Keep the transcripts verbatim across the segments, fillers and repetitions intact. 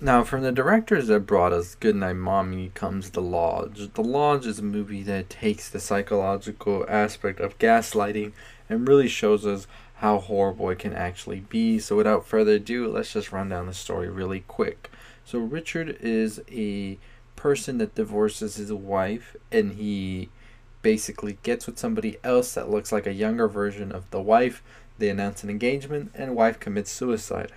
Now, from the directors that brought us Goodnight Mommy comes The Lodge. The Lodge is a movie that takes the psychological aspect of gaslighting and really shows us how horrible it can actually be. So without further ado, let's just run down the story really quick. So Richard is a person that divorces his wife, and he basically gets with somebody else that looks like a younger version of the wife. They announce an engagement, and wife commits suicide.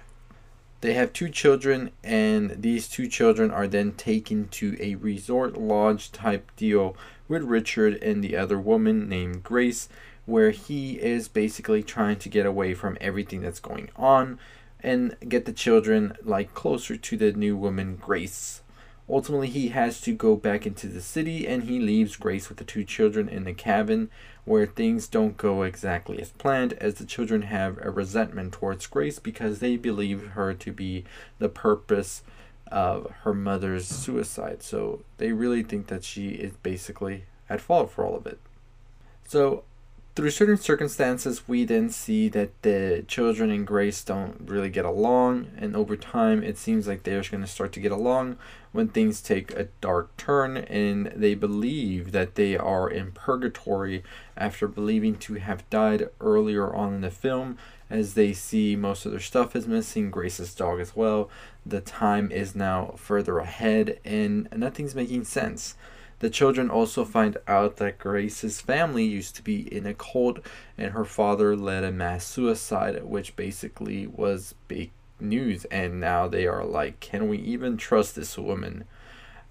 They have two children, and these two children are then taken to a resort lodge type deal with Richard and the other woman named Grace, where he is basically trying to get away from everything that's going on and get the children like closer to the new woman Grace. Ultimately, he has to go back into the city, and he leaves Grace with the two children in the cabin, where things don't go exactly as planned, as the children have a resentment towards Grace because they believe her to be the purpose of her mother's suicide. So they really think that she is basically at fault for all of it. So through certain circumstances, we then see that the children and Grace don't really get along, and over time it seems like they're going to start to get along when things take a dark turn, and they believe that they are in purgatory after believing to have died earlier on in the film, as they see most of their stuff is missing, Grace's dog as well. The time is now further ahead and nothing's making sense. The children also find out that Grace's family used to be in a cult, and her father led a mass suicide, which basically was big news, and now they are like, can we even trust this woman?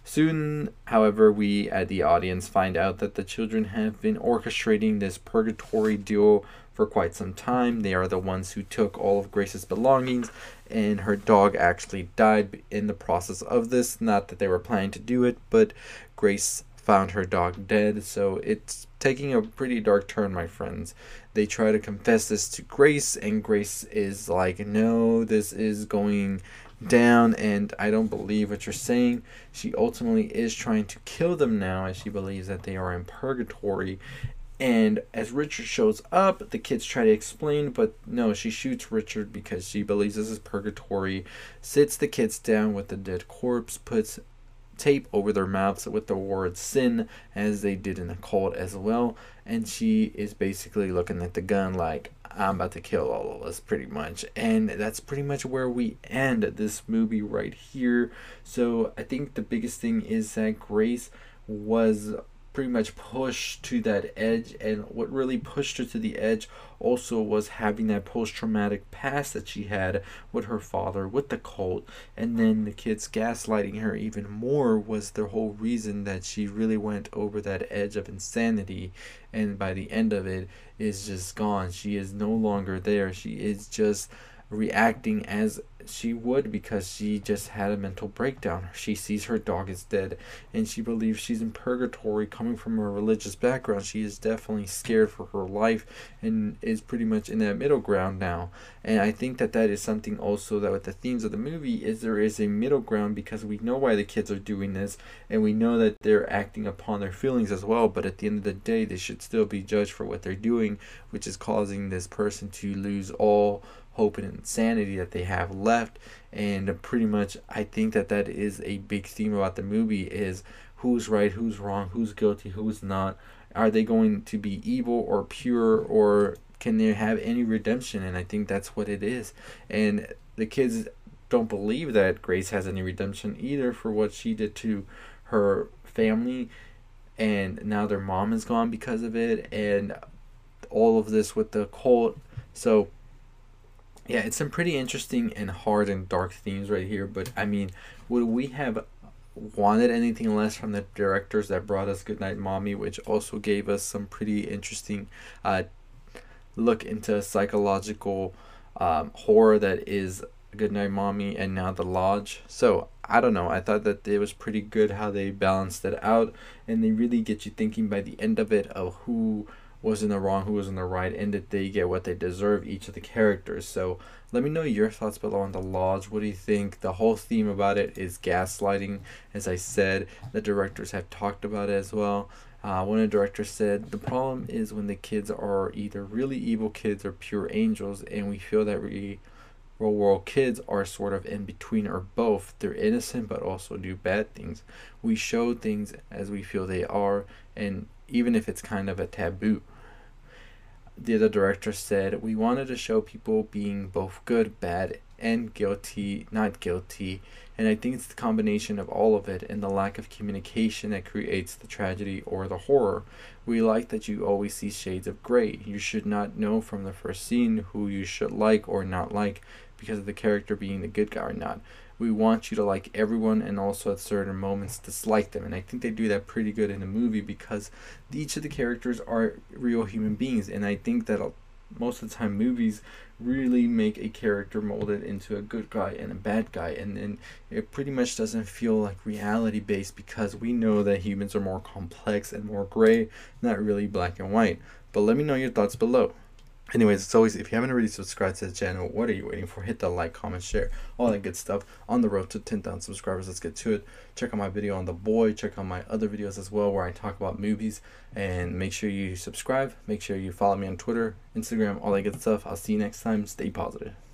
Soon, however, we as the audience find out that the children have been orchestrating this purgatory duo for quite some time. They are the ones who took all of Grace's belongings, and her dog actually died in the process of this. Not that they were planning to do it, but Grace found her dog dead, so it's taking a pretty dark turn, my friends. They try to confess this to Grace, and Grace is like, no, this is going down, and I don't believe what you're saying. She ultimately is trying to kill them now, as she believes that they are in purgatory. And as Richard shows up, the kids try to explain, but no, she shoots Richard because she believes this is purgatory, sits the kids down with the dead corpse, puts tape over their mouths with the word sin, as they did in the cult as well, and she is basically looking at the gun like, I'm about to kill all of us, pretty much. And that's pretty much where we end this movie right here. So I think the biggest thing is that Grace was pretty much pushed to that edge, and what really pushed her to the edge also was having that post-traumatic past that she had with her father, with the cult, and then the kids gaslighting her even more was the whole reason that she really went over that edge of insanity. And by the end of it, is just gone. She is no longer there. She is just reacting as she would, because she just had a mental breakdown. She sees her dog is dead, and she believes she's in purgatory. Coming from a religious background, she is definitely scared for her life and is pretty much in that middle ground now. And I think that that is something also that with the themes of the movie is there is a middle ground, because we know why the kids are doing this, and we know that they're acting upon their feelings as well, but at the end of the day they should still be judged for what they're doing, which is causing this person to lose all hope and insanity that they have left. And pretty much I think that that is a big theme about the movie, is who's right, who's wrong, who's guilty, who's not. Are they going to be evil or pure, or can they have any redemption? And I think that's what it is. And the kids don't believe that Grace has any redemption either for what she did to her family, and now their mom is gone because of it, and all of this with the cult. So yeah, it's some pretty interesting and hard and dark themes right here. But I mean, would we have wanted anything less from the directors that brought us Goodnight Mommy, which also gave us some pretty interesting uh, look into psychological um, horror that is Goodnight Mommy and now The Lodge. So I don't know, I thought that it was pretty good how they balanced it out, and they really get you thinking by the end of it of who was in the wrong, who was in the right, and did they get what they deserve, each of the characters. So let me know your thoughts below on The Lodge. What do you think? The whole theme about it is gaslighting, as I said. The directors have talked about it as well. Uh, one of the directors said, the problem is when the kids are either really evil kids or pure angels, and we feel that we Real world kids are sort of in between or both. They're innocent but also do bad things. We show things as we feel they are, and even if it's kind of a taboo. The other director said, we wanted to show people being both good, bad, and guilty, not guilty. And I think it's the combination of all of it and the lack of communication that creates the tragedy or the horror. We like that you always see shades of gray. You should not know from the first scene who you should like or not like because of the character being the good guy or not. We want you to like everyone and also at certain moments dislike them. And I think they do that pretty good in the movie because each of the characters are real human beings. And I think that most of the time movies really make a character molded into a good guy and a bad guy. And then it pretty much doesn't feel like reality based because we know that humans are more complex and more gray, not really black and white. But let me know your thoughts below. Anyways, as always, if you haven't already subscribed to the channel, what are you waiting for? Hit that like, comment, share, all that good stuff. On the road to ten thousand subscribers, let's get to it. Check out my video on The Boy. Check out my other videos as well where I talk about movies. And make sure you subscribe. Make sure you follow me on Twitter, Instagram, all that good stuff. I'll see you next time. Stay positive.